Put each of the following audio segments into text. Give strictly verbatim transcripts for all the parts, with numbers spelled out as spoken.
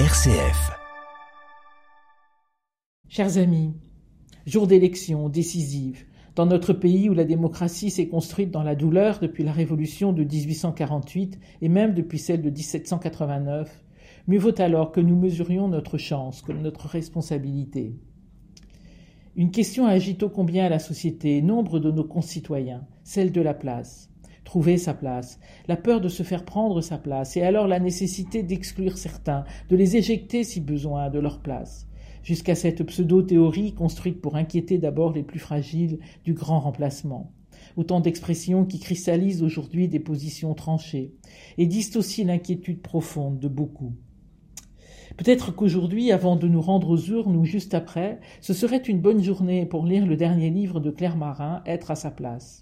R C F. Chers amis, jour d'élection décisive, dans notre pays où la démocratie s'est construite dans la douleur depuis la Révolution de dix-huit cent quarante-huit et même depuis celle de dix-sept cent quatre-vingt-neuf, mieux vaut alors que nous mesurions notre chance comme notre responsabilité. Une question agite ô combien à la société, nombre de nos concitoyens, celle de la place. Trouver sa place, la peur de se faire prendre sa place, et alors la nécessité d'exclure certains, de les éjecter si besoin de leur place, jusqu'à cette pseudo-théorie construite pour inquiéter d'abord les plus fragiles du grand remplacement. Autant d'expressions qui cristallisent aujourd'hui des positions tranchées, et disent aussi l'inquiétude profonde de beaucoup. Peut-être qu'aujourd'hui, avant de nous rendre aux urnes ou juste après, ce serait une bonne journée pour lire le dernier livre de Claire Marin, « Être à sa place ».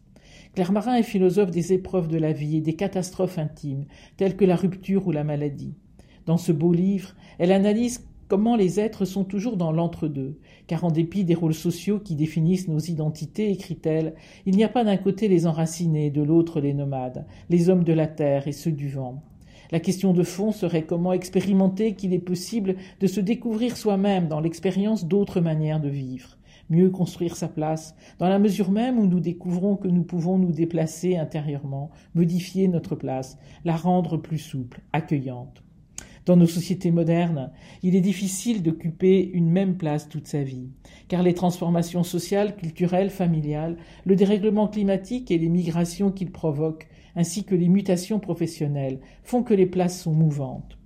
Claire Marin est philosophe des épreuves de la vie et des catastrophes intimes, telles que la rupture ou la maladie. Dans ce beau livre, elle analyse comment les êtres sont toujours dans l'entre-deux, car en dépit des rôles sociaux qui définissent nos identités, écrit-elle, il n'y a pas d'un côté les enracinés, de l'autre les nomades, les hommes de la terre et ceux du vent. La question de fond serait comment expérimenter qu'il est possible de se découvrir soi-même dans l'expérience d'autres manières de vivre. Mieux construire sa place, dans la mesure même où nous découvrons que nous pouvons nous déplacer intérieurement, modifier notre place, la rendre plus souple, accueillante. Dans nos sociétés modernes, il est difficile d'occuper une même place toute sa vie, car les transformations sociales, culturelles, familiales, le dérèglement climatique et les migrations qu'il provoque, ainsi que les mutations professionnelles, font que les places sont mouvantes.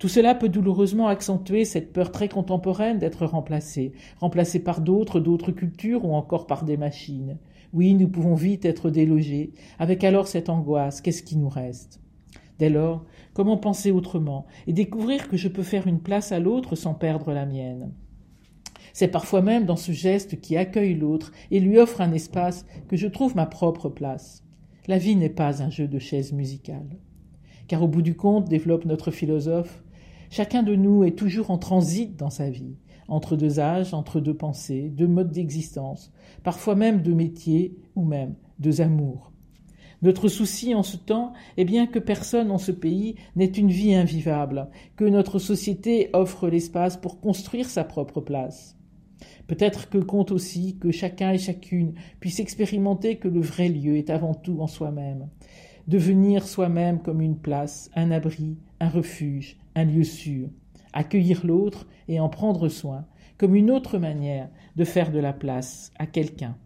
Tout cela peut douloureusement accentuer cette peur très contemporaine d'être remplacé, remplacé par d'autres, d'autres cultures ou encore par des machines. Oui, nous pouvons vite être délogés, avec alors cette angoisse, qu'est-ce qui nous reste ? Dès lors, comment penser autrement et découvrir que je peux faire une place à l'autre sans perdre la mienne ? C'est parfois même dans ce geste qui accueille l'autre et lui offre un espace que je trouve ma propre place. La vie n'est pas un jeu de chaises musicales. Car au bout du compte, développe notre philosophe, chacun de nous est toujours en transit dans sa vie, entre deux âges, entre deux pensées, deux modes d'existence, parfois même deux métiers ou même deux amours. Notre souci en ce temps est bien que personne en ce pays n'ait une vie invivable, que notre société offre l'espace pour construire sa propre place. Peut-être que compte aussi que chacun et chacune puisse expérimenter que le vrai lieu est avant tout en soi-même. Devenir soi-même comme une place, un abri, un refuge, un lieu sûr. Accueillir l'autre et en prendre soin, comme une autre manière de faire de la place à quelqu'un.